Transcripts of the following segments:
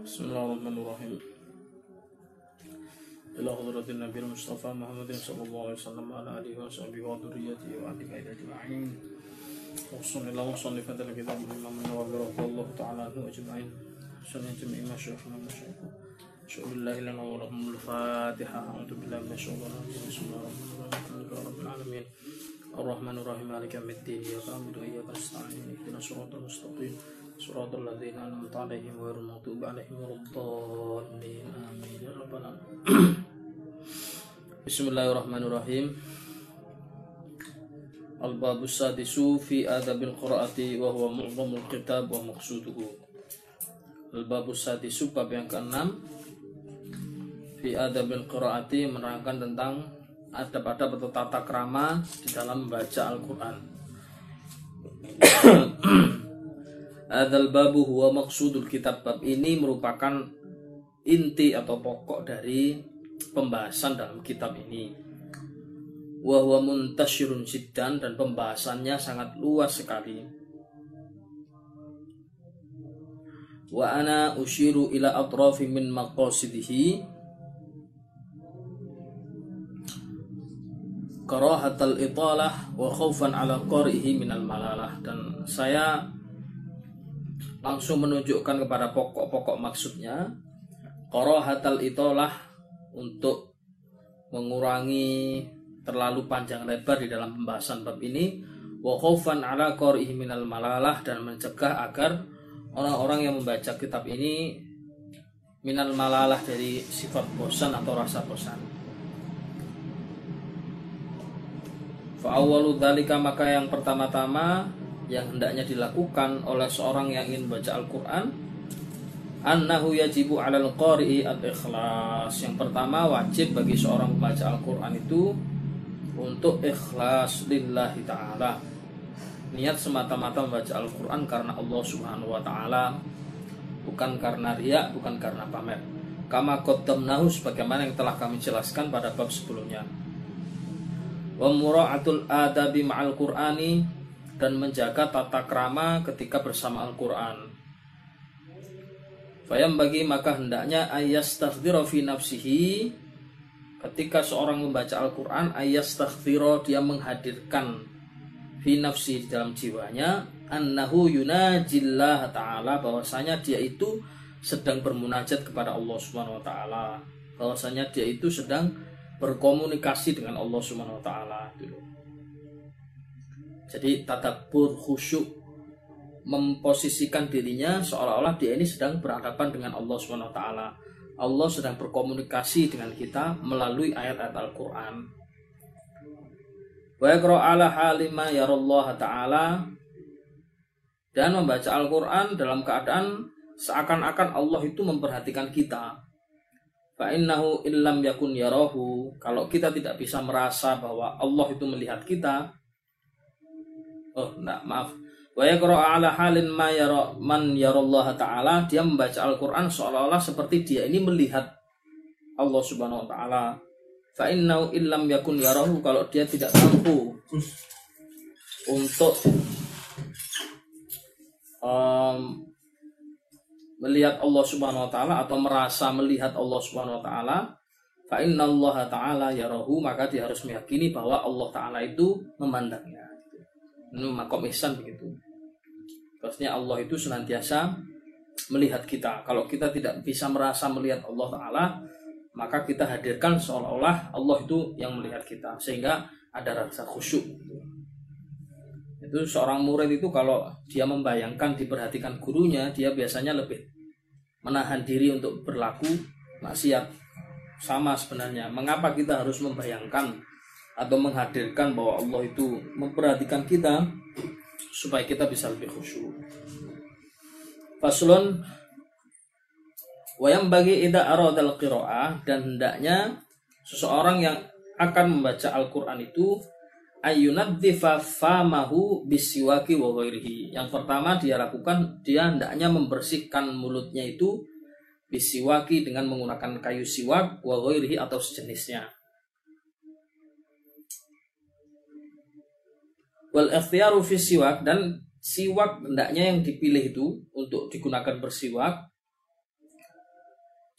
Bismillahirrahmanirrahim. Ila hadratin Nabi Mustafa Muhammadin sallallahu alaihi wasallam ala alihi wa sahbihi wa dhurriyyatihi wa ahlihi ajma'in. Wassallallahu ala musannifati al-kitab Imam Nawawi radhiyallahu ta'ala anhu ajma'in. Sunnati Imam Syafi'i masyayikh. Syukurlah lana wa lahumul Fatihah. A'udzu billahi minasyaitonir rajim. Ar-Rahmanur Rahim Maliki yaumiddin. Iyyaka na'budu wa iyyaka nasta'in. Ihdinas siratal mustaqim. Siratal ladzina an'amta 'alaihim ghairil maghdubi 'alaihim waladdallin. Amin ya rabbal alamin. Bismillahirrahmanirrahim. Al-Babus Sadisu fi Adabil Qira'ati wa huwa mu'dhamul kitab wa maqsuduhu. Al-Babus Sadisu, bab yang ke-6, fi Adabil Qira'ati, menerangkan tentang adab-adab atau tata krama di dalam membaca Al-Quran. Adzal babu huwa maqsudul kitab. Bab ini merupakan inti atau pokok dari pembahasan dalam kitab ini. Wa huwa muntashirun siddan, dan pembahasannya sangat luas sekali. Wa ana usyiru ila atrafi min maqasidihi karahatal italah wa khaufan ala qarihi minal malalah. Dan saya langsung menunjukkan kepada pokok-pokok maksudnya. Karahatal italah, untuk mengurangi terlalu panjang lebar di dalam pembahasan bab ini. Wa khaufan ala qarihi minal malalah, dan mencegah agar orang-orang yang membaca kitab ini minal malalah, dari sifat bosan atau rasa bosan. Fa'awwalu dzalika, maka yang pertama-tama yang hendaknya dilakukan oleh seorang yang ingin baca Al-Quran, annahu yajibu 'alal qari'i al-ikhlas. Yang pertama, wajib bagi seorang pembaca Al-Quran itu untuk ikhlas lillahi ta'ala, niat semata-mata membaca Al-Quran karena Allah subhanahu wa ta'ala, bukan karena riya, bukan karena pamer. Kama qaddamnahu, sebagaimana yang telah kami jelaskan pada bab sebelumnya. Wa mura'atul adabi ma'al Qur'ani, dan menjaga tata krama ketika bersama Al-Qur'an. Fayam bagi, maka hendaknya ayastaghfira fi nafsihi, ketika seorang membaca Al-Qur'an, ayastaghfira, dia menghadirkan fi nafsi, dalam jiwanya, annahu yunajillah ta'ala, bahwasanya dia itu sedang bermunajat kepada Allah Subhanahu wa ta'ala, bahwasanya dia itu sedang berkomunikasi dengan Allah Subhanahu wa ta'ala. Jadi tadabbur, khusyuk, memposisikan dirinya seolah-olah dia ini sedang berhadapan dengan Allah Subhanahu wa ta'ala. Allah sedang berkomunikasi dengan kita melalui ayat-ayat Al-Qur'an. Wa yaqra ala halima yarallahu ta'ala, dan membaca Al-Qur'an dalam keadaan seakan-akan Allah itu memperhatikan kita. Fa innahu illam yakun yarahu, kalau kita tidak bisa merasa bahwa Allah itu melihat kita. Wa yaqra ala halin ma yara man yarallahu ta'ala, dia membaca Al-Qur'an seolah-olah seperti dia ini melihat Allah Subhanahu wa ta'ala. Fa innahu illam yakun yarahu, kalau dia tidak mampu untuk melihat Allah Subhanahu wa ta'ala atau merasa melihat Allah Subhanahu wa ta'ala, fa inna Allah ta'ala yarahu, maka dia harus meyakini bahwa Allah ta'ala itu memandangnya. Ini makom ihsan begitu. Maksudnya Allah itu senantiasa melihat kita. Kalau kita tidak bisa merasa melihat Allah ta'ala, maka kita hadirkan seolah-olah Allah itu yang melihat kita, sehingga ada rasa khusyuk. Itu seorang murid itu kalau dia membayangkan diperhatikan gurunya, dia biasanya lebih menahan diri untuk berlaku maksiat. Sama sebenarnya, mengapa kita harus membayangkan atau menghadirkan bahwa Allah itu memperhatikan kita, supaya kita bisa lebih khusyuk. Faslun wa yambagi idza aradal qiraah, dan hendaknya seseorang yang akan membaca Al-Qur'an itu ayyunadhifa famahu bisiwaki wa ghairihi. Yang pertama dia lakukan, dia hendaknya membersihkan mulutnya itu bisiwaki, dengan menggunakan kayu siwak, wa ghairihi, atau sejenisnya. Wal ikhtiyaru fi siwak, dan siwak hendaknya yang dipilih itu untuk digunakan bersiwak.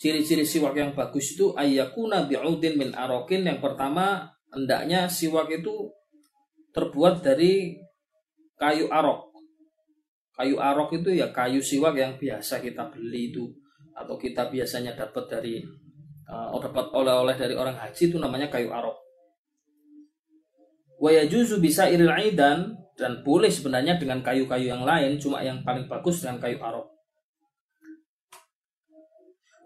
Ciri-ciri siwak yang bagus itu ayyakuna bi'udin min arokin. Yang pertama, hendaknya siwak itu terbuat dari kayu arok. Kayu arok itu ya kayu siwak yang biasa kita beli itu, atau kita biasanya dapat dari dapat oleh-oleh dari orang haji, itu namanya kayu arok. Wa yajuzu bisairil aidan, dan boleh sebenarnya dengan kayu-kayu yang lain, cuma yang paling bagus dengan kayu arok.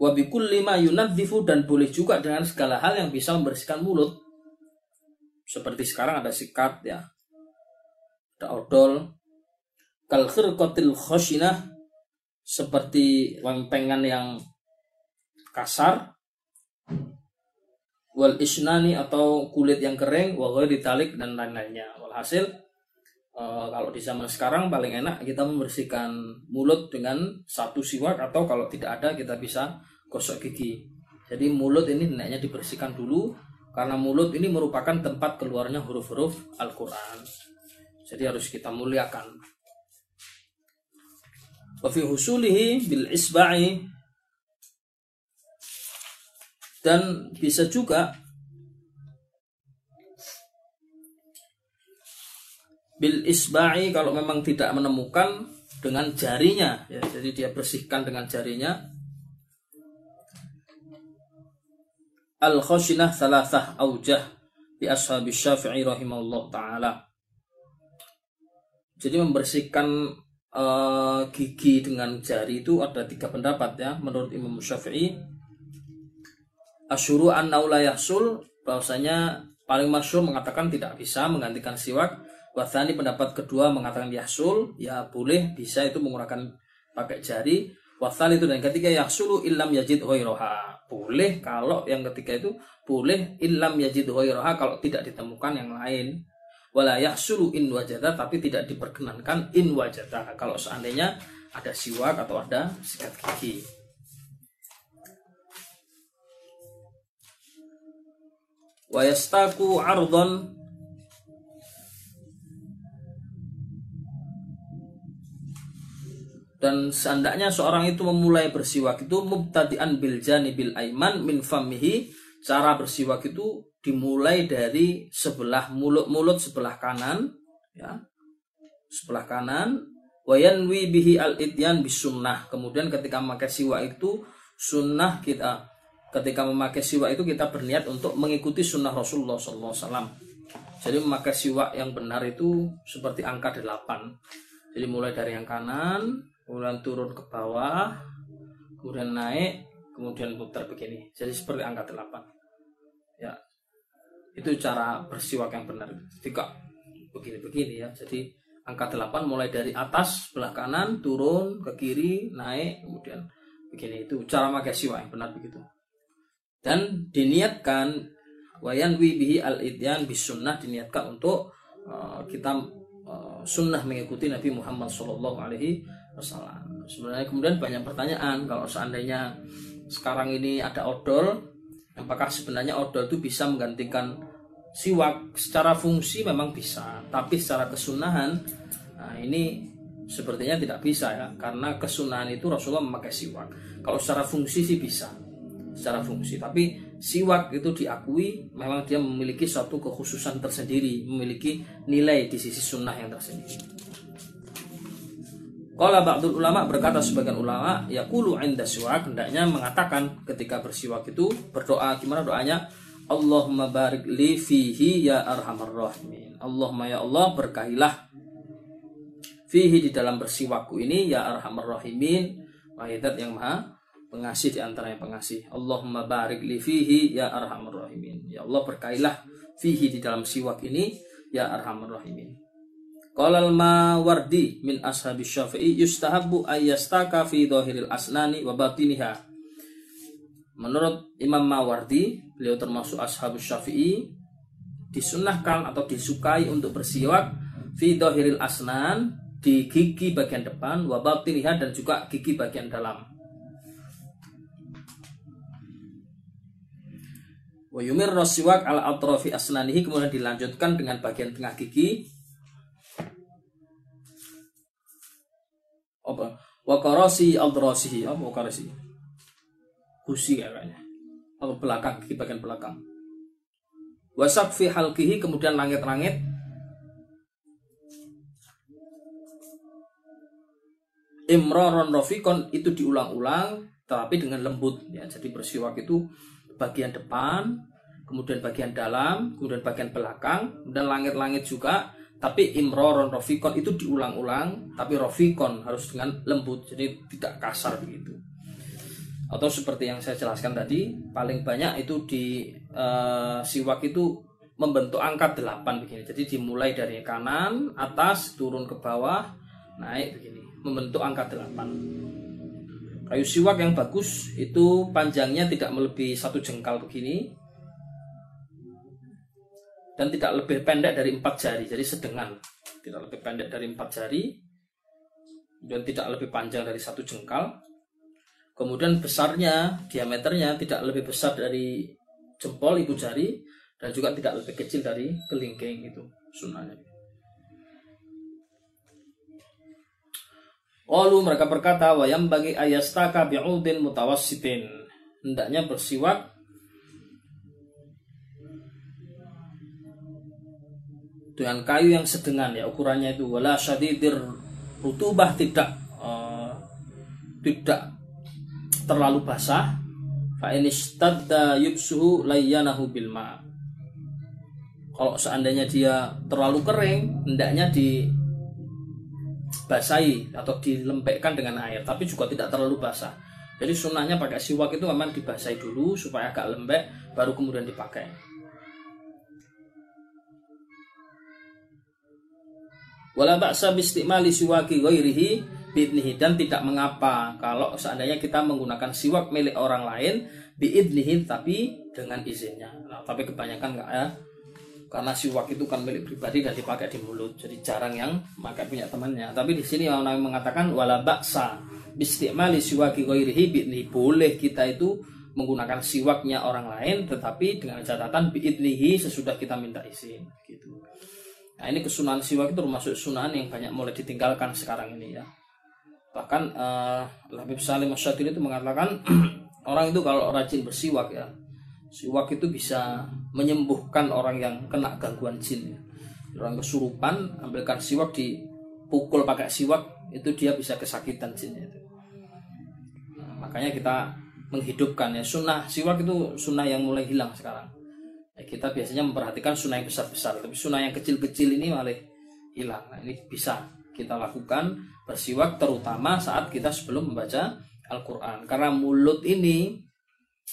Wa bikulli ma yunadzifu, dan boleh juga dengan segala hal yang bisa membersihkan mulut. Seperti sekarang ada sikat ya, ada odol. Kal khirqatil khashinah, seperti lempengan yang kasar. Wal isnani, atau kulit yang kering. Wa ghairi talik, dan lain-lainnya. Walhasil kalau di zaman sekarang paling enak kita membersihkan mulut dengan satu siwak, atau kalau tidak ada kita bisa gosok gigi. Jadi mulut ini hendaknya dibersihkan dulu, karena mulut ini merupakan tempat keluarnya huruf-huruf Al-Quran. Jadi harus kita muliakan. Wa fi husulihi bil isba'i, dan bisa juga bil isba'i kalau memang tidak menemukan, dengan jarinya ya, jadi dia bersihkan dengan jarinya. Al-khashinah thalathah aujah bi ashabi Syafi'i rahimahullah ta'ala. Jadi membersihkan gigi dengan jari itu ada tiga pendapat ya menurut Imam Syafi'i. Asyuru annahu la yahsul, bahwasanya paling masyhur mengatakan tidak bisa menggantikan siwak. Wathani, pendapat kedua mengatakan yahsul, ya boleh, bisa itu menggunakan pakai jari. Wathal itu, dan ketiga yahsulu illam yajid ghairaha, boleh kalau yang ketiga itu boleh illam yajid ghairaha, kalau tidak ditemukan yang lain. Wala yahsulu in wajada, tapi tidak diperkenankan in wajada, kalau seandainya ada siwak atau ada sikat gigi. Wa yastaku ardhon, dan seandainya seorang itu memulai bersiwak itu mubtadi'an bil janibil aiman min famihi, cara bersiwak itu dimulai dari sebelah mulut sebelah kanan ya, sebelah kanan. Wa yanwi bihi al ityan bis sunnah, kemudian ketika memakai siwak itu sunnah kita, ketika memakai siwak itu kita berniat untuk mengikuti sunnah Rasulullah sallallahu alaihi wasallam. Jadi memakai siwak yang benar itu seperti angka 8. Jadi mulai dari yang kanan, kemudian turun ke bawah, kemudian naik, kemudian putar begini. Jadi seperti angka 8. Ya, itu cara bersiwak yang benar. Tidak begini-begini ya. Jadi angka 8 mulai dari atas sebelah kanan, turun ke kiri, naik, kemudian begini. Itu cara pakai siwak yang benar begitu. Dan diniatkan wayanwi bihi al-idyan bisunnah, diniatkan untuk kita sunnah mengikuti Nabi Muhammad SAW. Sebenarnya kemudian banyak pertanyaan, kalau seandainya sekarang ini ada odol, apakah sebenarnya odol itu bisa menggantikan siwak? Secara fungsi memang bisa, tapi secara kesunahan, nah ini sepertinya tidak bisa ya, karena kesunahan itu Rasulullah memakai siwak. Kalau secara fungsi sih bisa, secara fungsi, tapi siwak itu diakui memang dia memiliki suatu kekhususan tersendiri, memiliki nilai di sisi sunnah yang tersendiri. Qala ba'dul ulama, berkata sebagian ulama, yaqulu 'inda siwak, hendaknya mengatakan ketika bersiwak itu berdoa. Gimana doanya? Allahumma barik li fihi ya arhamar rahimin. Allahumma, ya Allah, berkahilah fihi, di dalam bersiwakku ini, ya arhamar rahimin, wahidat, yang maha pengasih di antara yang pengasih. Allahumma barik li fihi ya arhamar rahimin. Ya Allah, berkahilah fihi, di dalam siwak ini, ya arhamar rahimin. Qala al-Mawardi min ashabi Syafi'i yustahabbu ayyastaka fi dhahiril asnani wa batiniha. Menurut Imam Mawardi, beliau termasuk ashabi Syafi'i, disunnahkan atau disukai untuk bersiwak fi dhahiril asnan, di gigi bagian depan, wa batiniha, dan juga gigi bagian dalam. Wa yumirru siwak ala atrafi asnanihi, kemudian dilanjutkan dengan bagian tengah gigi. Wakarasi al-drasihi, gusi agaknya, atau belakang, di bagian belakang. Wasaqfi halqihi, kemudian langit-langit. Imraron rafiqon, itu diulang-ulang tetapi dengan lembut ya. Jadi bersiwak itu bagian depan, kemudian bagian dalam, kemudian bagian belakang, dan langit-langit juga. Tapi imraron rafiqon itu diulang-ulang, tapi rafiqon harus dengan lembut, jadi tidak kasar begitu. Atau seperti yang saya jelaskan tadi, paling banyak itu di siwak itu membentuk angka 8 begini. Jadi dimulai dari kanan, atas, turun ke bawah, naik begini, membentuk angka 8. Kayu siwak yang bagus itu panjangnya tidak melebihi 1 jengkal begini, dan tidak lebih pendek dari 4 jari. Jadi sedengan, tidak lebih pendek dari 4 jari, dan tidak lebih panjang dari 1 jengkal. Kemudian besarnya, diameternya tidak lebih besar dari jempol ibu jari, dan juga tidak lebih kecil dari kelingking. Itu sunnahnya. Qalu, mereka berkata, wa yambagi ayastaka bi'udin mutawassitin, hendaknya bersiwak dengan kayu yang sedengan ya ukurannya itu, wala syadidir rutubah, tidak terlalu basah. Fa inistadda yubsuhu layyanahu bil ma. Kalau seandainya dia terlalu kering, hendaknya dibasahi atau dilembekkan dengan air, tapi juga tidak terlalu basah. Jadi sunnahnya pakai siwak itu memang dibasahi dulu supaya agak lembek, baru kemudian dipakai. Wala ba'sa bi istimali siwaki ghairihi, dan tidak mengapa kalau seandainya kita menggunakan siwak milik orang lain, biidnihi, tapi dengan izinnya. Nah, tapi kebanyakan enggak ya, karena siwak itu kan milik pribadi dan dipakai di mulut, jadi jarang yang pakai punya temannya. Tapi di sini Imam Nawawi mengatakan wala ba'sa bistimali siwaki ghairihi biidnihi, boleh kita itu menggunakan siwaknya orang lain tetapi dengan catatan biidnihi, sesudah kita minta izin gitu. Nah, ini kesunahan siwak itu termasuk sunahan yang banyak mulai ditinggalkan sekarang ini ya. Bahkan Habib Salim Asy-Syatili itu mengatakan orang itu kalau rajin bersiwak ya, siwak itu bisa menyembuhkan orang yang kena gangguan jin ya. Orang kesurupan, ambilkan siwak, dipukul pakai siwak, itu dia bisa kesakitan jinnya itu. Nah, makanya kita menghidupkan ya, sunnah siwak itu sunnah yang mulai hilang sekarang ya. Kita biasanya memperhatikan sunnah yang besar-besar, tapi sunnah yang kecil-kecil ini malah hilang. Nah, ini bisa kita lakukan bersiwak, terutama saat kita sebelum membaca Al-Quran, karena mulut ini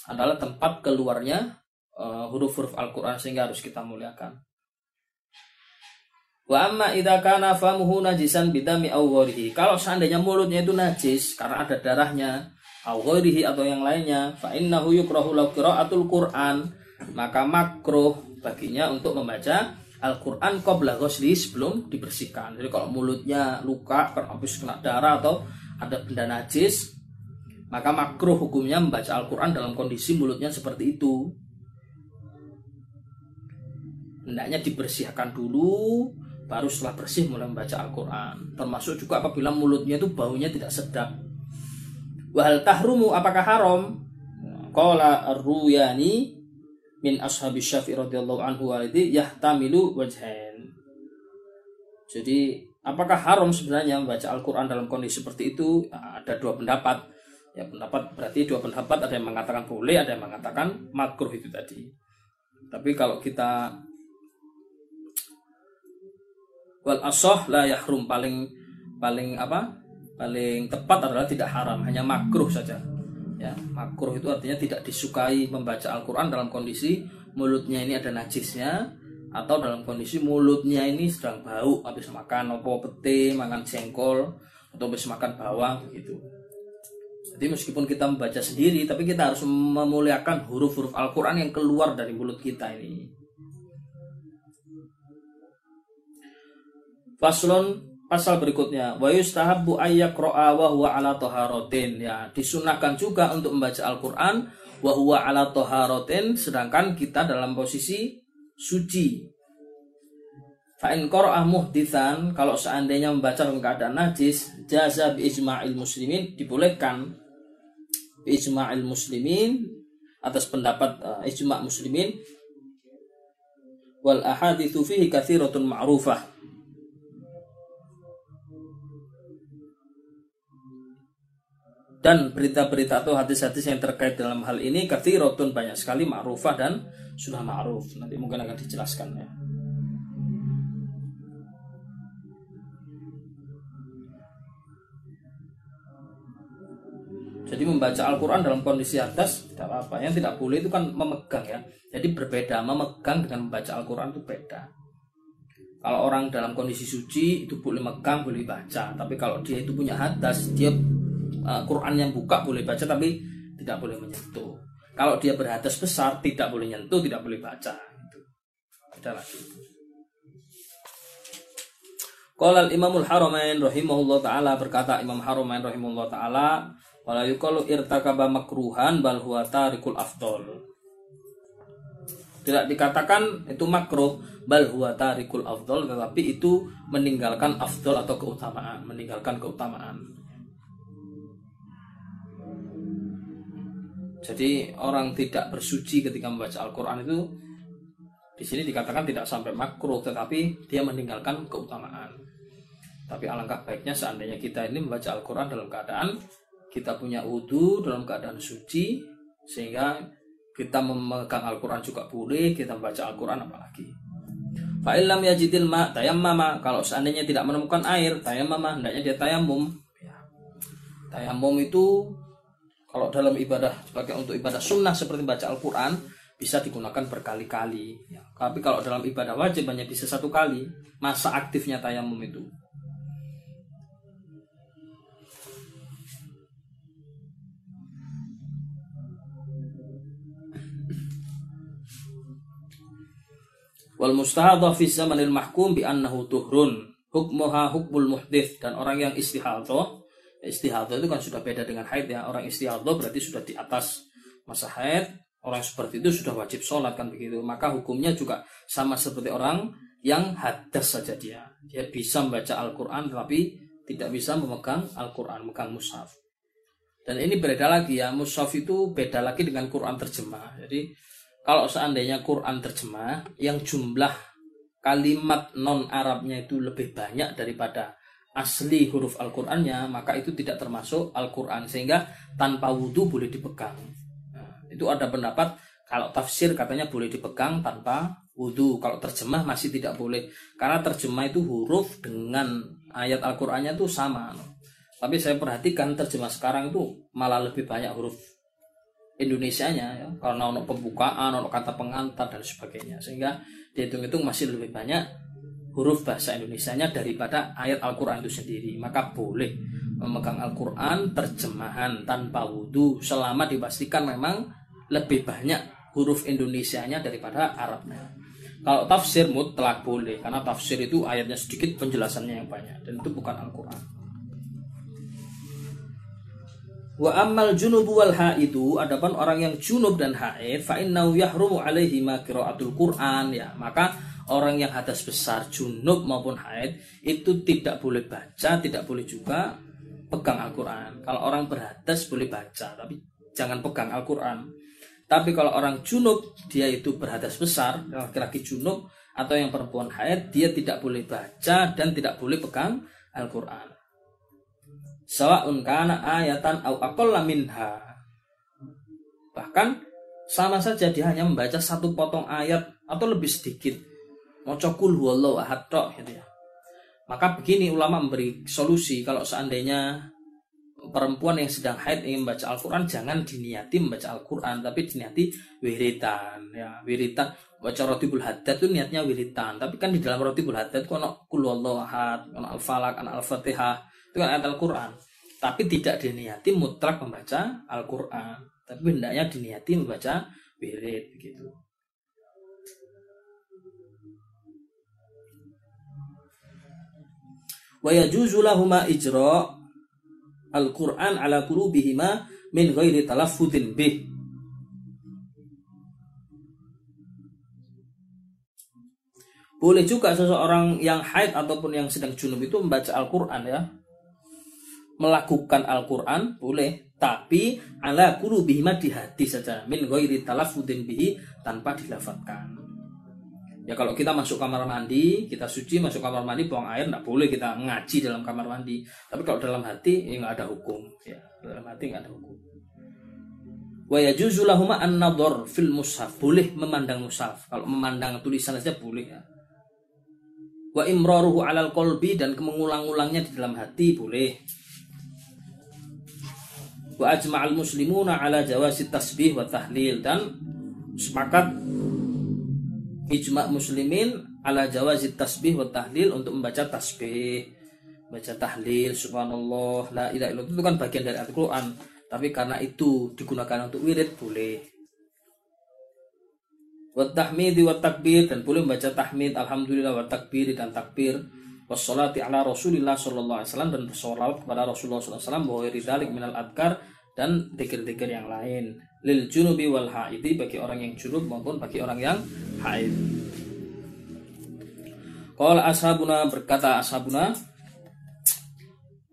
adalah tempat keluarnya huruf-huruf Al-Quran, sehingga harus kita muliakan. Wa amma idza kana famuhu najisan bidami aw ghairihi, kalau seandainya mulutnya itu najis karena ada darahnya, aw ghairihi atau yang lainnya, fa innahu yukrahu law qira'atul Quran, maka makruh baginya untuk membaca Al-Quran qabla ghusli, sebelum dibersihkan. Jadi kalau mulutnya luka karena habis kena darah atau ada benda najis, maka makruh hukumnya membaca Al-Quran dalam kondisi mulutnya seperti itu. Hendaknya dibersihkan dulu, baru setelah bersih mulai membaca Al-Quran. Termasuk juga apabila mulutnya itu baunya tidak sedap. Wa hal tahrumu, apakah haram? Qala ar-Ruyani min ashabi Syafi'i radhiyallahu anhu walidi yahtamilu wajhain. Jadi apakah haram sebenarnya membaca Al-Quran dalam kondisi seperti itu? Nah, ada dua pendapat. Ya, pendapat berarti dua pendapat, ada yang mengatakan boleh, ada yang mengatakan makruh itu tadi. Tapi kalau kita wal ashah la yahrum, paling tepat adalah tidak haram, hanya makruh saja. Ya, makruh itu artinya tidak disukai membaca Al-Quran dalam kondisi mulutnya ini ada najisnya, atau dalam kondisi mulutnya ini sedang bau, habis makan pete, makan jengkol, atau habis makan bawang gitu. Jadi meskipun kita membaca sendiri, tapi kita harus memuliakan huruf-huruf Al-Quran yang keluar dari mulut kita ini. Faslun, pasal berikutnya, wa yustahabbu ayyaqra'a wa huwa ala taharatin, ya disunahkan juga untuk membaca Al-Qur'an wa huwa ala taharatin, sedangkan kita dalam posisi suci. Fa in qara'a muhditsan, kalau seandainya membaca dalam keadaan najis, jaza bi ijma'il muslimin, dibolehkan ijma'il muslimin, atas pendapat ijma' muslimin, wal ahadithu fihi kathiratun ma'rufah. Dan berita-berita atau hadis-hadis yang terkait dalam hal ini kathiratun, banyak sekali, ma'rufah, dan sudah ma'ruf. Nanti mungkin akan dijelaskan ya. Jadi membaca Al-Quran dalam kondisi hadas tidak apa-apa. Yang tidak boleh itu kan memegang ya. Jadi berbeda, memegang dengan membaca Al-Quran itu beda. Kalau orang dalam kondisi suci itu boleh memegang, boleh baca. Tapi kalau dia itu punya hadas, dia Quran yang buka boleh baca tapi tidak boleh menyentuh. Kalau dia berhadas besar tidak boleh nyentuh, tidak boleh baca. Ada lagi. Qala al-Imam al-Haramayn rahimahullah ta'ala, berkata Imam Haramayn rahimahullah ta'ala, wala yuqalu irtakaba makruhan bal huwa tarikul afdol. Tidak dikatakan itu makruh, bal huwa tarikul afdol, tetapi itu meninggalkan afdol atau keutamaan, meninggalkan keutamaan. Jadi orang tidak bersuci ketika membaca Al-Quran itu di sini dikatakan tidak sampai makruh, tetapi dia meninggalkan keutamaan. Tapi alangkah baiknya seandainya kita ini membaca Al-Quran dalam keadaan kita punya wudu, dalam keadaan suci, sehingga kita memegang Al-Quran juga boleh, kita membaca Al-Quran apalagi. Fa illam yajidil ma tayammama, kalau seandainya tidak menemukan air, tayammama, hendaknya dia tayammum. Tayammum itu kalau dalam ibadah, sebagai untuk ibadah sunnah seperti baca Al-Quran, bisa digunakan berkali-kali. Ya. Tapi kalau dalam ibadah wajib hanya bisa satu kali, masa aktifnya tayammum itu. Wal mustahadha fi zamanil mahkum bi annahu tuhrun hukmuha hukmul muhdits, dan orang yang istihadha, istihadha itu kan sudah beda dengan haid ya. Orang istihadha berarti sudah di atas masa haid, orang seperti itu sudah wajib sholat kan begitu, maka hukumnya juga sama seperti orang yang hadas saja, dia bisa membaca Al-Qur'an tapi tidak bisa memegang Al-Qur'an, memegang mushaf. Dan ini beda lagi ya, mushaf itu beda lagi dengan Qur'an terjemah. Jadi kalau seandainya Quran terjemah yang jumlah kalimat non-Arabnya itu lebih banyak daripada asli huruf Al-Qurannya, maka itu tidak termasuk Al-Quran, sehingga tanpa wudu boleh dipegang. Nah, itu ada pendapat kalau tafsir katanya boleh dipegang tanpa wudu, kalau terjemah masih tidak boleh, karena terjemah itu huruf dengan ayat Al-Qurannya itu sama. Tapi saya perhatikan terjemah sekarang itu malah lebih banyak huruf Indonesianya ya, karena ono pembukaan, ono kata pengantar dan sebagainya, sehingga dihitung-hitung masih lebih banyak huruf bahasa Indonesianya daripada ayat Al-Quran itu sendiri. Maka boleh memegang Al-Quran terjemahan tanpa wudu selama dipastikan memang lebih banyak huruf Indonesianya daripada Arabnya. Kalau tafsir mutlak boleh, karena tafsir itu ayatnya sedikit, penjelasannya yang banyak, dan itu bukan Al-Quran. Wa ammal junubu wal haidu, adapun orang yang junub dan haid, fa innahu yahrumu alaihi ma qiraatul Qur'an ya, maka orang yang hadas besar, junub maupun haid itu tidak boleh baca, tidak boleh juga pegang Al-Qur'an. Kalau orang berhadas boleh baca tapi jangan pegang Al-Qur'an. Tapi kalau orang junub, dia itu berhadas besar, laki-laki junub atau yang perempuan haid, dia tidak boleh baca dan tidak boleh pegang Al-Qur'an. Sawa'un kana ayatan au aqalla minha, bahkan sama saja dia hanya membaca satu potong ayat atau lebih sedikit, maca kul huwallahu ahad gitu ya. Maka begini ulama memberi solusi, kalau seandainya perempuan yang sedang haid ingin membaca Al-Qur'an, jangan diniati membaca Al-Qur'an tapi diniati wiritan ya, wiritan. Baca Ratibul Haddad itu niatnya wiritan, tapi kan di dalam Ratibul Haddad itu ada kul huwallahu ahad, ada al-falaq, ada al-fatihah, itu kan ayat Al-Quran, tapi tidak diniati mutlak membaca Al-Quran, tapi hendaknya diniati membaca wirid begitu. Wa yajuzu lahuma ijra' Al-Quran ala qulubihima min ghairi talaffuzin bih. Boleh juga seseorang yang haid ataupun yang sedang junub itu membaca Al-Quran ya, melakukan Al-Quran boleh, tapi ala qulubihima di hati saja, min ghairi talaffudin bihi, tanpa dilafadzkan. Ya kalau kita masuk kamar mandi, kita suci masuk kamar mandi, buang air, tidak boleh kita ngaji dalam kamar mandi. Tapi kalau dalam hati, ya nggak ada hukum. Ya, dalam hati nggak ada hukum. Wa yajuzu lahuma an-nadhar fil mushaf, boleh memandang mushaf. Kalau memandang tulisan saja boleh. Ya. Wa imraruhu alal qalbi, dan mengulang-ulangnya di dalam hati boleh. Wa ajma'al muslimuna ala jawazi tasbih wa tahlil, dan sepakat ijma' muslimin ala jawazi tasbih wa tahlil, untuk membaca tasbih, baca tahlil, subhanallah, la ilaha illallah, itu kan bagian dari Al-Quran. Tapi karena itu digunakan untuk wirid boleh. Wa tahmid wa takbir, dan boleh membaca tahmid, alhamdulillah, wa takbir, dan takbir, wassalati ala Rasulillah sallallahu alaihi wasallam, dan bersolawat kepada Rasulullah sallallahu alaihi wasallam, wa ghairi dzalik minal adkar, dan zikir-zikir yang lain, lil junubi wal haidi, bagi orang yang junub maupun bagi orang yang haid. Qala ashabuna, berkata ashabuna,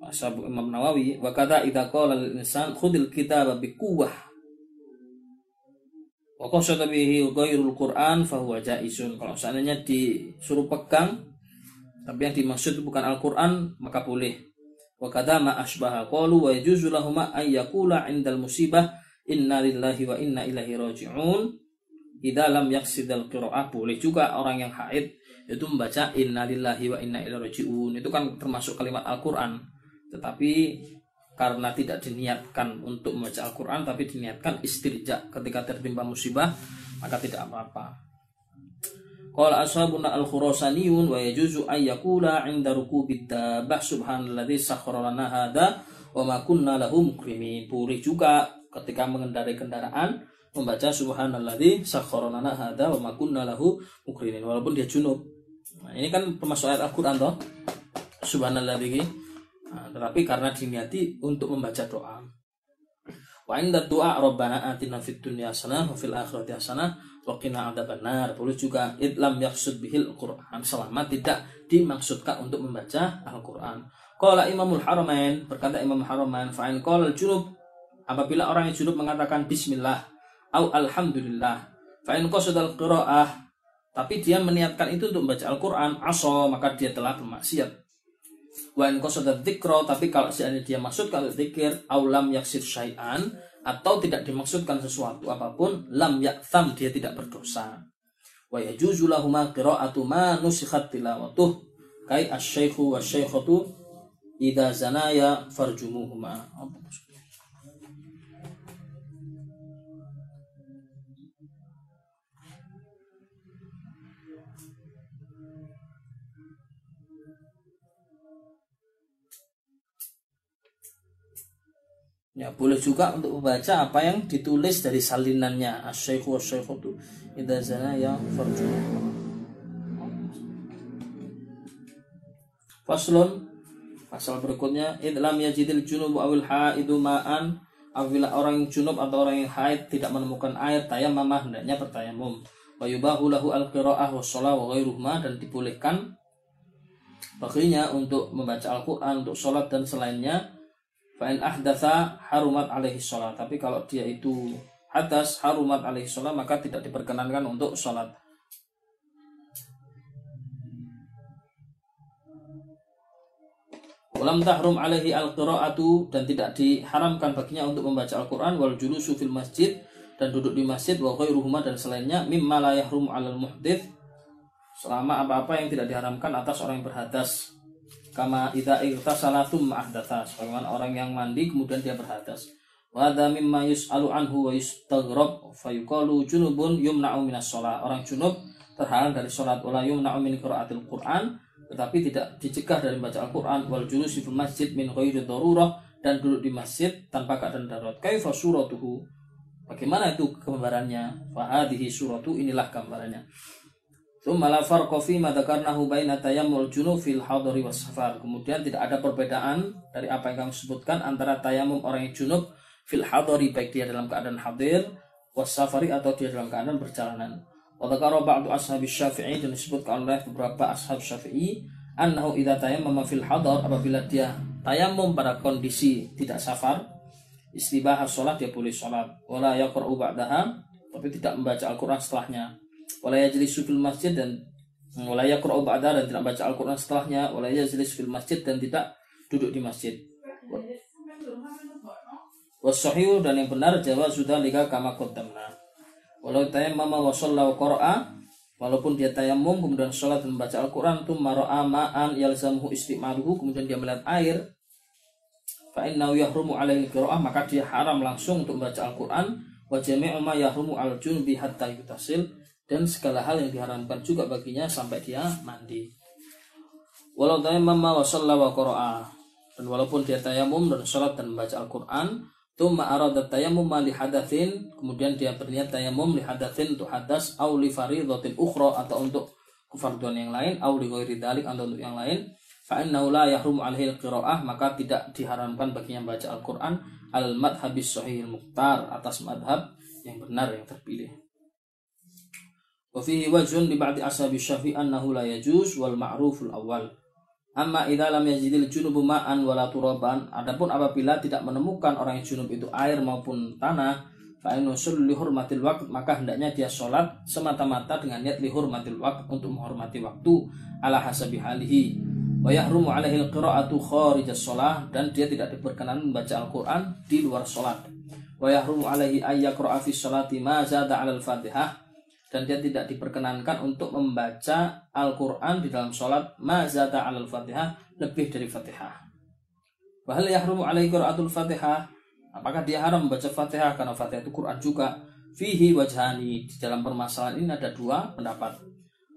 ashab Imam Nawawi, wa kata idza qala lil insan khudil kitaba bi quwwah wa qasada bihi ghairul Qur'an fa huwa jaizun. Kalau seandainya disuruh pegang tapi yang dimaksud bukan Al-Qur'an maka boleh. Wa kadama asbaha qalu wa yajuzu lahuma ay yaqula 'indal musibah inna lillahi wa inna ilaihi raji'un idza lam yaqsidal qira'ah, boleh juga orang yang haid itu membaca inna lillahi wa inna ilaihi raji'un, itu kan termasuk kalimat Al-Qur'an, tetapi karena tidak diniatkan untuk membaca Al-Qur'an tapi diniatkan istirja ketika tertimpa musibah maka tidak apa-apa. Qala ashabuna al-Khurasaniyun wa yajuzu ay yaqula 'inda rukubid dabah subhanalladzi sakhkhara lana hada wa ma kunna lahum mukrimin, boleh juga ketika mengendarai kendaraan membaca subhanalladzi sakhkhara lana hada wa ma kunna lahu mukrimin walaupun dia junub. Nah, ini kan termasuk ayat Al-Qur'an toh. Subhanalladzi. Nah, tetapi karena diniati untuk membaca doa. Wa 'inda du'a rabbana atina fid dunya hasanah wa fil akhirati hasanah waqina adzabannar, boleh juga idlam yaqsud bihil Qur'an, selama tidak dimaksudkan untuk membaca Al-Qur'an. Qala Imam al-Haramayn, berkata Imam al-Haramayn, fa in qala al-junub, apabila orang yang junub mengatakan bismillah au alhamdulillah, fa in qasada al-qira'ah, tapi dia meniatkan itu untuk membaca Al-Qur'an, aso, maka dia telah bermaksiat. Wa in qasada dzikra, tapi kalau seandainya dia maksudkan dzikir, au lam yaqsid syai'an, atau tidak dimaksudkan sesuatu apapun, lam yaktham, dia tidak berdosa. Wa yajuzu lahuma qira'atu ma nusikhat tilawatuh kai asy-syaikhu wasy-syaikhatu idza zanaya farjumuhuma. Ya, boleh juga untuk membaca apa yang ditulis dari salinannya, asy-syaikhu wasy-syaikhatu idza zanaya farjumuhuma. Faslun, pasal berikutnya, idlam yajidil junub awil haidu ma'an, apabila orang yang junub atau orang yang haid tidak menemukan air, tayammamah, hendaknya bertayamum. Wa yubahu lahu al-qira'ah was-shalah wa ghairuhuma, dan dibolehkan baginya untuk membaca Al-Qur'an, untuk salat dan selainnya. Fa in ahdatsa harumat alaihi shalah, tapi kalau dia itu hadas harumat alaihi shalah, maka tidak diperkenankan untuk salat. Walam tahrum alaihi al-qira'atu, dan tidak diharamkan baginya untuk membaca Al-Qur'an, wal julusu fil masjid, dan duduk di masjid, wa ghairuhuma, dan selainnya, mimma la yahrum 'alal muhdits, selama apa-apa yang tidak diharamkan atas orang yang berhadas. Kama idza ightasala thumma ahdatsa, sebagaimana orang yang mandi kemudian dia berhadas. Wa hadza mimma yus'alu anhu wa yustaghrab fa yuqalu junubun yumna'u minas shalah, orang junub terhalang dari salat, wala yumna'u min qira'atil Qur'an, tetapi tidak dicegah dari membaca Al-Qur'an, wal julusi fil masjid min ghairi darurah, dan duduk di masjid tanpa keadaan darurat. Kaifa suratuhu, bagaimana itu gambarannya? Fa hadhihi suratu, inilah gambarannya. Tsumma la farqa fi ma dzakarnahu baina tayammul junub fil hadari was safar, kemudian tidak ada perbedaan dari apa yang kami sebutkan antara tayamum orang yang junub fil hadari, baik dia dalam keadaan hadir, was safari, atau dia dalam keadaan berjalanan. Wa dzakara ba'du ashabi Syafi'i, dan disebutkan oleh beberapa ashab Syafi'i, annahu idza tayammama fil hadar, apabila dia tayamum pada kondisi tidak safar, istibahah sholat dia boleh sholat, wala yaqra'u ba'daha, tapi tidak membaca Al-Quran setelahnya, wala yajlisu fil masjid, dan wala yaqra'u ba'daha, dan tidak membaca Al-Quran setelahnya, wala yajlisu fil masjid, dan tidak duduk di masjid. Wassahihu, dan yang benar jawazu dzalika kama qaddamna. Walau tayammama wa shalla wa qara'a, walaupun dia tayammum kemudian sholat dan membaca Al-Qur'an, tsumma ra'a ma'an yalzamuhu istimaluhu, kemudian dia melihat air, fa innahu yahrumu 'alaihi al-qira'ah, maka dia haram langsung untuk membaca Al-Qur'an, wa jami'u ma yahrumu al-junubi hatta yutasil, dan segala hal yang diharamkan juga baginya sampai dia mandi. Walau tayammama wa shalla wa qara'a, dan walaupun dia tayammum dan sholat dan membaca Al-Qur'an, tsumma arada tayammum li hadatsin, kemudian dia berniat tayammum li hadatsin, untuk hadas, au li fariidhatin ukhra, atau untuk kefarduan yang lain, au li ghairi dzalik, atau untuk yang lain, fa innahu la yahrumu alaihi alqiraah, maka tidak diharamkan baginya membaca Al-Qur'an al madhhabis sahihil muqtar, atas madhab yang benar yang terpilih. Wa fihi wajhun li ba'di ashabi Syafi'i annahu la yajuz wal ma'ruful awal. Amma idza lam yajidil junubu ma'an wala turaban, adapun apabila tidak menemukan orang yang junub itu air maupun tanah, fa inusul li hurmatil waqt, maka hendaknya dia sholat semata-mata dengan niat li hurmatil waqt, untuk menghormati waktu, ala hasabi halihi, wa yahrumu alaihi alqira'atu kharij as-shalah, dan dia tidak diperkenan membaca Al-Qur'an di luar sholat, wa yahrumu alaihi ay yaqra'a fi sholati ma zada 'ala al-Fatihah, dan dia tidak diperkenankan untuk membaca Al-Quran di dalam sholat mazata al-Fatihah, lebih dari Fatihah. Wa hal yahrumu alaihi qiraatul Fatihah, apakah dia haram membaca Fatihah, karena Fatihah itu Quran juga? Fihi wajhani, di dalam permasalahan ini ada dua pendapat.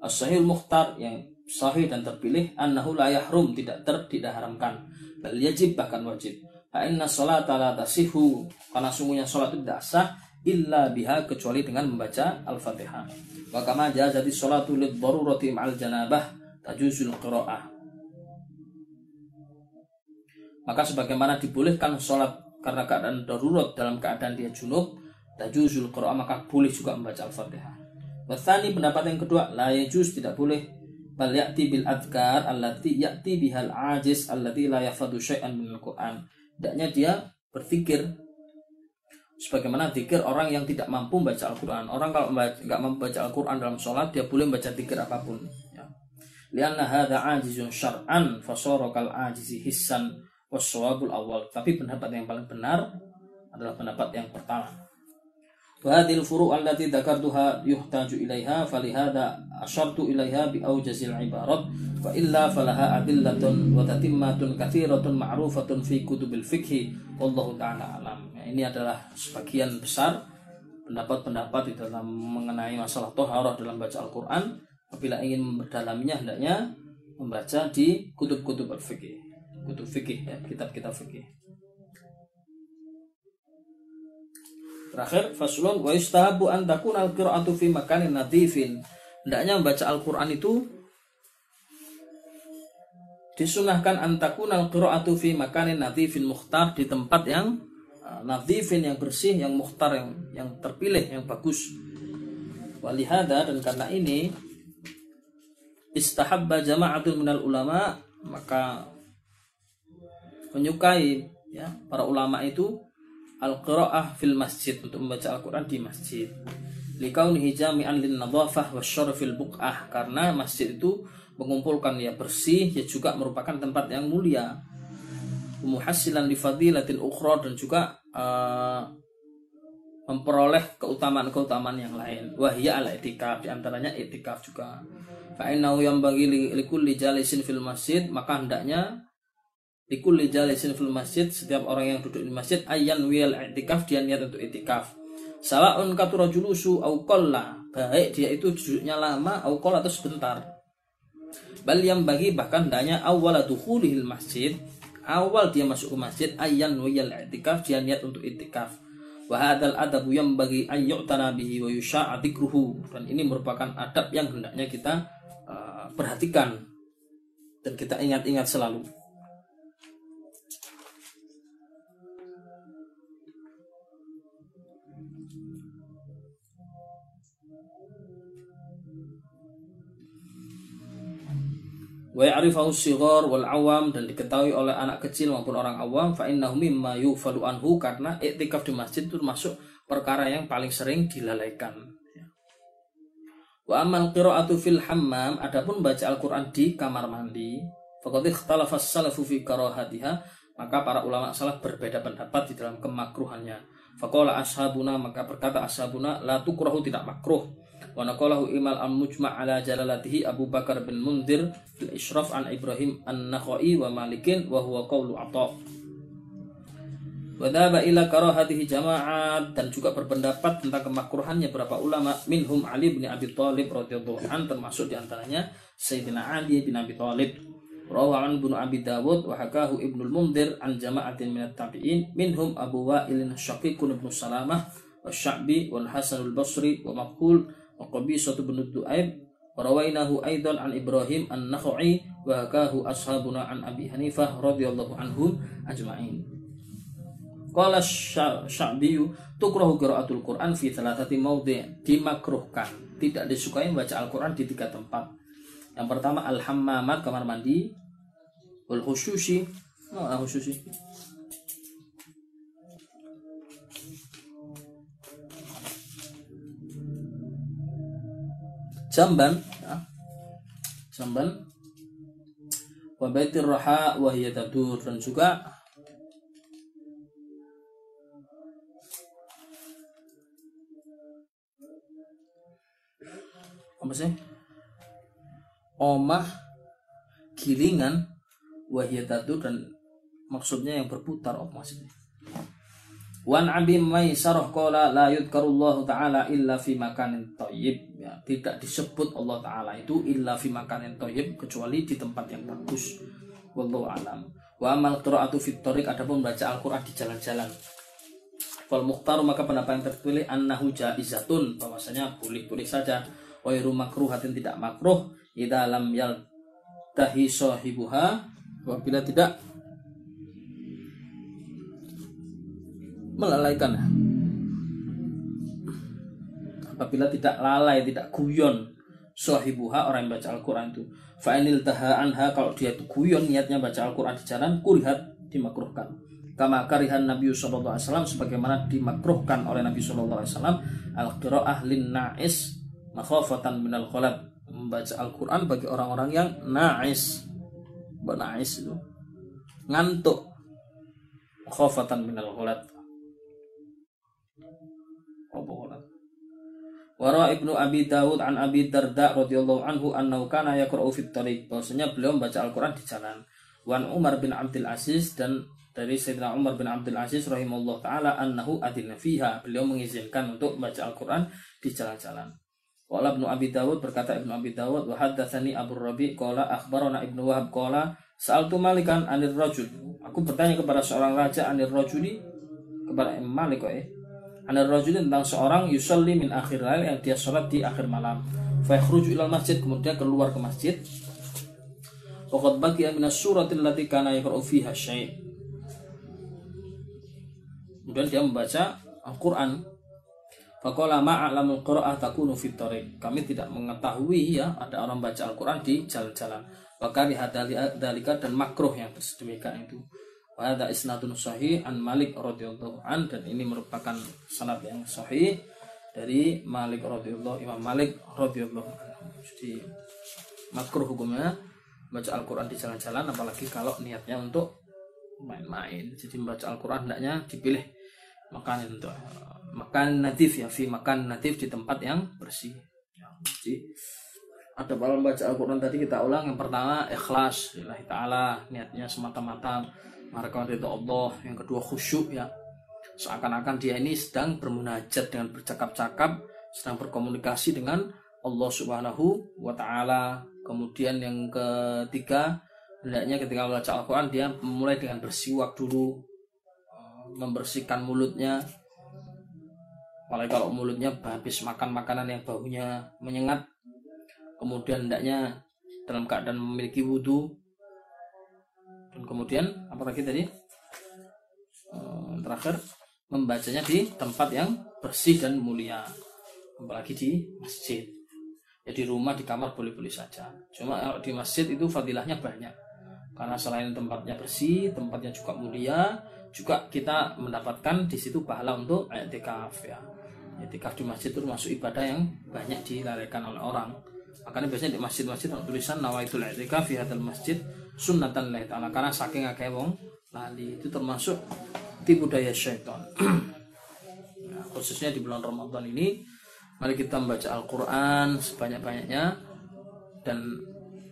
As-sahihul mukhtar, yang sahih dan terpilih, annahu la yahrum, tidak haramkan, bal yajib, bahkan wajib. Fa inna sholata la tasihu, karena sungguhnya sholat itu tidak sah, illa biha, kecuali dengan membaca Al-Fatihah. Wa kama jazati sholatu lid darurati ma'al janabah tajuzul qira'ah, maka sebagaimana dibolehkan sholat karena keadaan darurat, dalam keadaan dia junub, tajuzul qira'ah, maka boleh juga membaca Al-Fatihah. Wa tsani, pendapat yang kedua, la yajuz, tidak boleh, bal ya'ti bil adhkar allati ya'ti bihal ajiz allati la yafadu syai'an minal Qur'an, hendaknya dia berpikir sebagaimana zikir orang yang tidak mampu membaca Al-Quran. Orang kalau tidak mampu membaca Al-Quran dalam sholat, dia boleh membaca zikir apapun. Lianna hadha ajizun syar'an fasorokal ajizi hissan wassawabul awal, tapi pendapat yang paling benar adalah pendapat yang pertama. Wahadil furu' allati dakartuha yuhtaju ilaiha, falihada asyartu ilaiha bi'awjazil ibarat, wa illa falaha adillatun wa tatimmatun kathiratun ma'rufatun fi kutubil fikhi, wallahu ta'ala alam. Ini adalah sebagian besar pendapat-pendapat di dalam mengenai masalah taharah dalam baca Al-Quran. Apabila ingin memperdalaminya, hendaknya membaca di kutub-kutub al-fiqih, kutub fikih, ya, kitab-kitab fikih. Terakhir, faslun wa yustahabu an takuna al-qira'atu fi makanin nadhifin, hendaknya membaca Al-Quran itu disunahkan an takuna al-qira'atu fi makanin nadhifin mukhtar, di tempat yang nadhifin, yang bersih, yang mukhtar, yang terpilih, yang bagus. Walihada, dan karena ini, istahabba jama'atul minal ulama, maka menyukai, ya, para ulama itu al-qira'ah fil masjid, untuk membaca Al-Quran di masjid, likaunihi jami'an lin nadhafah wasyarfil buq'ah, karena masjid itu mengumpulkan, ya, bersih, ya, juga merupakan tempat yang mulia, muhassilan li fadilatil ukhra, dan juga memperoleh keutamaan-keutamaan yang lain. Wa hiya al-i'tikaf, di antaranya i'tikaf juga. Fa innahu yanbaghi likulli jalisin fil masjid, maka hendaknya likulli jalisin fil masjid, setiap orang yang duduk di masjid, ayyan wil i'tikaf, dia niat untuk i'tikaf. Sawa'un katura julusu au qalla, baik dia itu duduknya lama au qalla, atau sebentar. Bal yanbaghi, bahkan hendaknya awwala dukhulihil masjid, awal dia masuk ke masjid, ayyan wiyal i'tikaf, dia niat untuk i'tikaf. Wa hadzal adabu yanbaghi an yu'tana bihi wa yusha'a dzikruhu, dan ini merupakan adab yang hendaknya kita perhatikan dan kita ingat-ingat selalu. wa ya'rifahu as-sighar wal awam, dan diketahui oleh anak kecil maupun orang awam, fa innahu mimma yufalu anhu, karena iktikaf di masjid itu termasuk perkara yang paling sering dilalaikan. Wa amal qira'atu fil hammam, adapun baca Al-Qur'an di kamar mandi, faqad ikhtalafa as-salafu fi karahatiha, maka para ulama salaf berbeda pendapat di dalam kemakruhannya. Faqala ashabuna, maka berkata ashabuna, la tukrahu, tidak makruh. Wa naqalahu imal al-mujma' ala jalalatihi Abu Bakar bin al-Munzir fil Isyraf an Ibrahim an-Nakhai wa Malikin wa huwa qawlu Atha. Wa dhaba ila karahatihi jama'at, dan juga berpendapat tentang kemakruhannya beberapa ulama, minhum Ali bin Abi Thalib radhiyallahu anhu, termasuk di antaranya Sayyidina Ali bin Abi Thalib. Rawahan Ibn Abi Dawud wa hakahu Ibn al-Munzir an jama'atin minat tabi'in minhum Abu Wa'ilin Syaqiqun ibn Salamah wa Sya'bi wa Hasan al-Basri wa Maqul wa Qabisah ibn Du'aib wa rawainahu aidan an Ibrahim an-Nakhai wa hakahu ashabuna an Abi Hanifah radhiyallahu anhum ajma'in. Qala Sya'bi tukrahu qira'atul Qur'an fi thalathati mawdi', dimakruhkan, tidak disukai membaca Al-Qur'an di tiga tempat. Yang pertama al-hammamah, kamar mandi, al-khusyushi, jamban, jamban, wa baitir raha wa hiya tadur, dan juga apa sih? Omah gilingan wahiyatatu, dan maksudnya yang berputar, maksudnya. Wan Abi Maisarah qala la yudkarullahu ta'ala illa fi makanin thayyib, ya, tidak disebut Allah Ta'ala itu illa fi makanin thayyib, kecuali di tempat yang bagus. Wallahu a'lam. Wa amal qira'atu fit thariq, adapun membaca Al-Qur'an di jalan-jalan. Fal mukhtar, maka pendapat yang terpilih annahu jaizatun, bahwasanya boleh-boleh saja. Wa iru makruhatin, tidak makruh, idza lam yaltahi sahibuha, apabila tidak melalaikan, apabila tidak lalai, tidak guyon sahibuha, orang yang baca Al-Qur'an itu. Fa inil taha anha, kalau dia itu guyon niatnya baca Al-Qur'an di jalan, kurihat, dimakruhkan. Kama karihan Nabi sallallahu alaihi wasallam, sebagaimana dimakruhkan oleh Nabi sallallahu alaihi wasallam al-qira'ah lin-na'is makhafatan minal qalab, membaca Al-Qur'an bagi orang-orang yang na'is, na'is itu ngantuk, khofatan minal ghalat. Wara Ibn Abi Dawud an Abi Dardah radhiyallahu anhu annahu kana yaqra'u fit thariq, bahwasanya beliau membaca Al-Qur'an di jalan. Wan Umar bin Abdul Aziz, dan dari Sayyidina Umar bin Abdul Aziz rahimahullah taala annahu adina fiha, beliau mengizinkan untuk membaca Al-Qur'an di jalan-jalan. Qala Ibn Abi Dawud, berkata Ibn Abi Dawud, wa haddatsani Abu Rabi' qala akhbarana Ibn Wahab qala sa'altu Malikan 'anil rajul, aku bertanya kepada seorang raja, 'anil rajuli, kepada Imam Malik, 'anil rajuli, tentang seorang yusalli min akhir lail, yang dia salat di akhir malam, fa yakhruju ila masjid, kemudian keluar ke masjid, wa qad baqiya min as-surati allati kana yaqra'u fiha syai', kemudian dia membaca Al-Qur'an. Faqala ma'alamul qira'ah takunu fit thariq, kami tidak mengetahui, ya, ada orang baca Al-Qur'an di jalan-jalan. Maka dihadalika, dan makruh yang demikian itu. Wa hadza isnadun sahih an Malik radhiyallahu an, dan ini merupakan sanad yang sahih dari Malik radhiyallahu, Imam Malik radhiyallahu anhu. Jadi makruh hukumnya baca Al-Qur'an di jalan-jalan, apalagi kalau niatnya untuk main-main. Jadi membaca Al-Qur'an hendaknya dipilih makanan untuk makan natif, ya, fi makan natif, di tempat yang bersih. Jadi ada balan baca Al-Qur'an tadi kita ulang. Yang pertama ikhlas lillahi ta'ala, niatnya semata-mata mereka ridha Allah. Yang kedua khusyuk, ya, seakan-akan dia ini sedang bermunajat dengan bercakap-cakap, sedang berkomunikasi dengan Allah Subhanahu wa taala. Kemudian yang ketiga, hendaknya ketika baca Al-Qur'an dia mulai dengan bersiwak dulu, membersihkan mulutnya. Apalagi kalau mulutnya habis makan makanan yang baunya menyengat. Kemudian hendaknya dalam keadaan memiliki wudu. Dan kemudian apalagi tadi terakhir, membacanya di tempat yang bersih dan mulia, apalagi di masjid. Ya di rumah, di kamar boleh-boleh saja. Cuma kalau di masjid itu fadilahnya banyak. Karena selain tempatnya bersih, tempatnya juga mulia, juga kita mendapatkan di situ pahala untuk i'tikaf ya. I'tikaf di masjid itu masuk ibadah yang banyak dilarikan oleh orang. Makanya biasanya di masjid-masjid ada tulisan nawaitul i'tikaf fi hadzal masjid sunnatan lillahi ta'ala, karena saking akeh wong lali. Itu termasuk tipu daya syaitan. Nah, khususnya di bulan Ramadan ini, mari kita membaca Al-Quran sebanyak-banyaknya, dan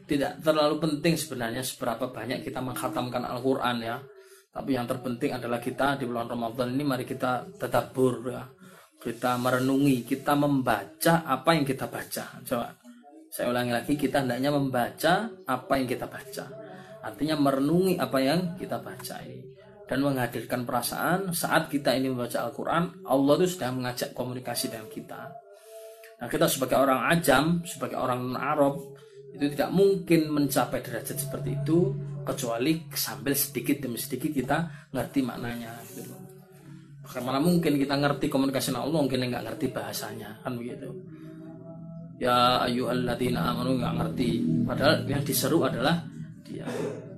tidak terlalu penting sebenarnya seberapa banyak kita menghatamkan Al-Quran ya. Tapi yang terpenting adalah kita di bulan Ramadan ini mari kita tadabbur ya. Kita merenungi, kita membaca apa yang kita baca. Coba saya ulangi lagi, kita hendaknya membaca apa yang kita baca. Artinya merenungi apa yang kita baca ini. Dan menghadirkan perasaan saat kita ini membaca Al-Quran, Allah itu sedang mengajak komunikasi dengan kita. Nah, kita sebagai orang ajam, sebagai orang non-Arab, itu tidak mungkin mencapai derajat seperti itu kecuali sambil sedikit demi sedikit kita ngerti maknanya gitu. Bagaimana mungkin kita ngerti komunikasi Allah mungkin nggak ngerti bahasanya kan begitu. Ya ayyuhalladzina amanu, nggak ngerti, padahal yang diseru adalah dia.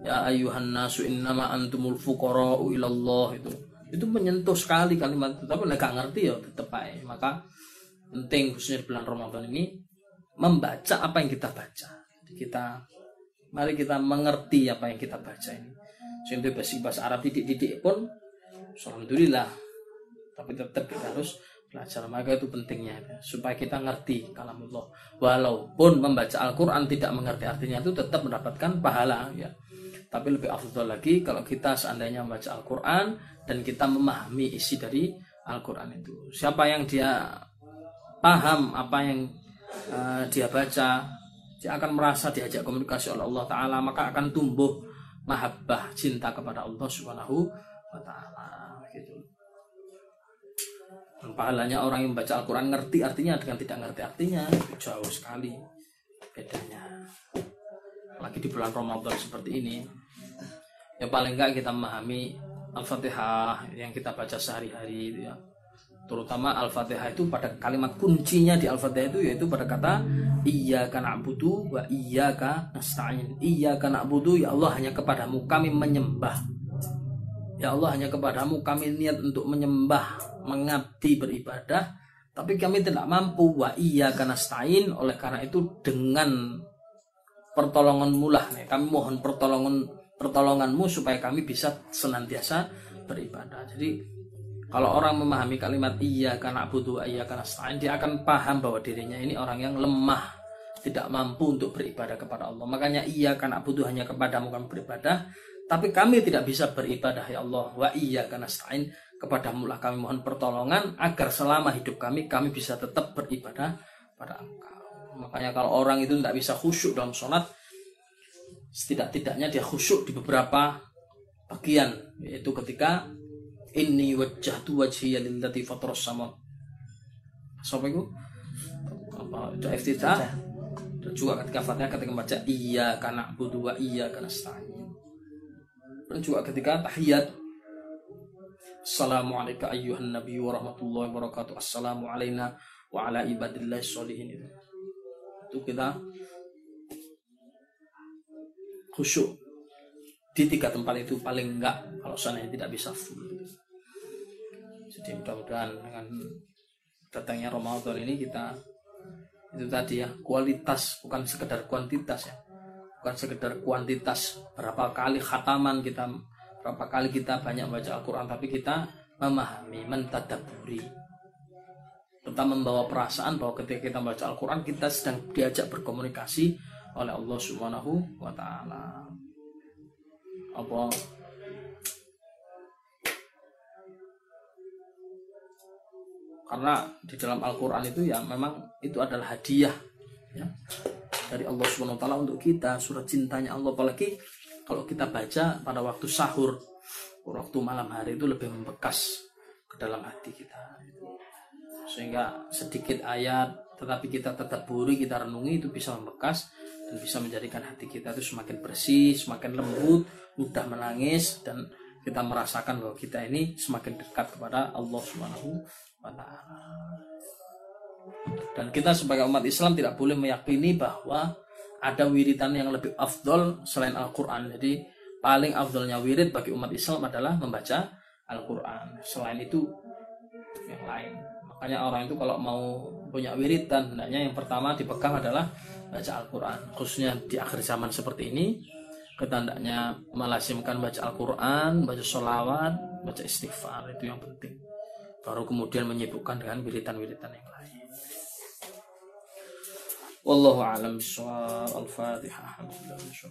Ya ayyuhannasu innama antumul fuqara'u ilallah, itu menyentuh sekali kalimat itu, tapi nggak ngerti ya tetap aja. Maka penting khususnya bulan Ramadan ini membaca apa yang kita baca. Mari kita mengerti apa yang kita baca ini. Sampai bahasa Arab didik-didik pun alhamdulillah, tapi tetap kita harus belajar. Maka itu pentingnya supaya kita ngerti kalamullah. Walaupun membaca Al-Quran tidak mengerti artinya, itu tetap mendapatkan pahala ya. Tapi lebih afdal lagi kalau kita seandainya membaca Al-Quran dan kita memahami isi dari Al-Quran itu. Siapa yang dia paham apa yang dia baca, dia akan merasa diajak komunikasi oleh Allah Ta'ala, maka akan tumbuh mahabbah, cinta kepada Allah Subhanahu wa Ta'ala gitu. Dan pahalanya orang yang baca Al-Quran ngerti artinya dengan tidak ngerti artinya jauh sekali bedanya. Apalagi di bulan Ramadan seperti ini ya, paling enggak kita memahami Al-Fatihah yang kita baca sehari-hari itu ya. Terutama Al-Fatihah itu pada kalimat kuncinya di Al-Fatihah itu yaitu pada kata iyyaka na'budu wa iyyaka nasta'in. Iyyaka na'budu, ya Allah hanya kepadamu kami menyembah. Ya Allah hanya kepadamu kami niat untuk menyembah, mengabdi, beribadah, tapi kami tidak mampu. Wa iyyaka nasta'in, oleh karena itu dengan pertolonganmu lah kami mohon pertolonganmu supaya kami bisa senantiasa beribadah. Jadi kalau orang memahami kalimat iyyaka na'budu wa iyyaka nasta'in, dia akan paham bahwa dirinya ini orang yang lemah, tidak mampu untuk beribadah kepada Allah. Makanya iyyaka na'budu, hanya kepadamu kami beribadah, tapi kami tidak bisa beribadah ya Allah. Wa iyyaka nasta'in, kepadamu lah kami mohon pertolongan agar selama hidup kami bisa tetap beribadah pada Engkau. Makanya kalau orang itu tidak bisa khusyuk dalam sholat, setidak-tidaknya dia khusyuk di beberapa bagian, yaitu ketika inni wajjahtu wajhiya lillati fataras samawati. Sampai itu apa itu iftitah. Dan juga ketika Fatihah ketika membaca iyyaka na'budu wa iyyaka nasta'in. Dan juga ketika tahiyat assalamu alayka ayyuhan nabiyyu wa rahmatullahi wa barakatuh, assalamu alaina wa ala ibadillahi sholihin. Itu kita khusyuk di tiga tempat itu paling enggak, kalau sananya tidak bisa full. Jadi mudah-mudahan dengan datangnya Ramadan ini kita itu tadi ya, kualitas bukan sekedar kuantitas ya. Bukan sekedar kuantitas berapa kali khataman kita, berapa kali kita banyak baca Al-Qur'an, tapi kita memahami, mentadabburi. Serta membawa perasaan bahwa ketika kita baca Al-Qur'an kita sedang diajak berkomunikasi oleh Allah Subhanahu wa Ta'ala. Apa karena di dalam Al-Quran itu ya memang itu adalah hadiah ya, dari Allah Subhanahu Wa Taala untuk kita, surat cintanya Allah. Apalagi kalau kita baca pada waktu sahur, waktu malam hari, itu lebih membekas ke dalam hati kita, sehingga sedikit ayat tetapi kita tadabburi, kita renungi, itu bisa membekas dan bisa menjadikan hati kita itu semakin bersih, semakin lembut, mudah menangis, dan kita merasakan bahwa kita ini semakin dekat kepada Allah Subhanahu wa Ta'ala. Dan kita sebagai umat Islam tidak boleh meyakini bahwa ada wiridan yang lebih afdol selain Al-Quran. Jadi paling afdolnya wirid bagi umat Islam adalah membaca Al-Quran. Selain itu yang lain. Makanya orang itu kalau mau punya wiridan, hendaknya yang pertama dipegang adalah baca Al-Quran. Khususnya di akhir zaman seperti ini, kita hendaknya melasimkan baca Al-Quran, baca sholawat, baca istighfar. Itu yang penting. Baru kemudian menyibukkan dengan wiridan-wiridan yang lain. Wallahu a'lam bishawab. Al-Fatihah. Alhamdulillah.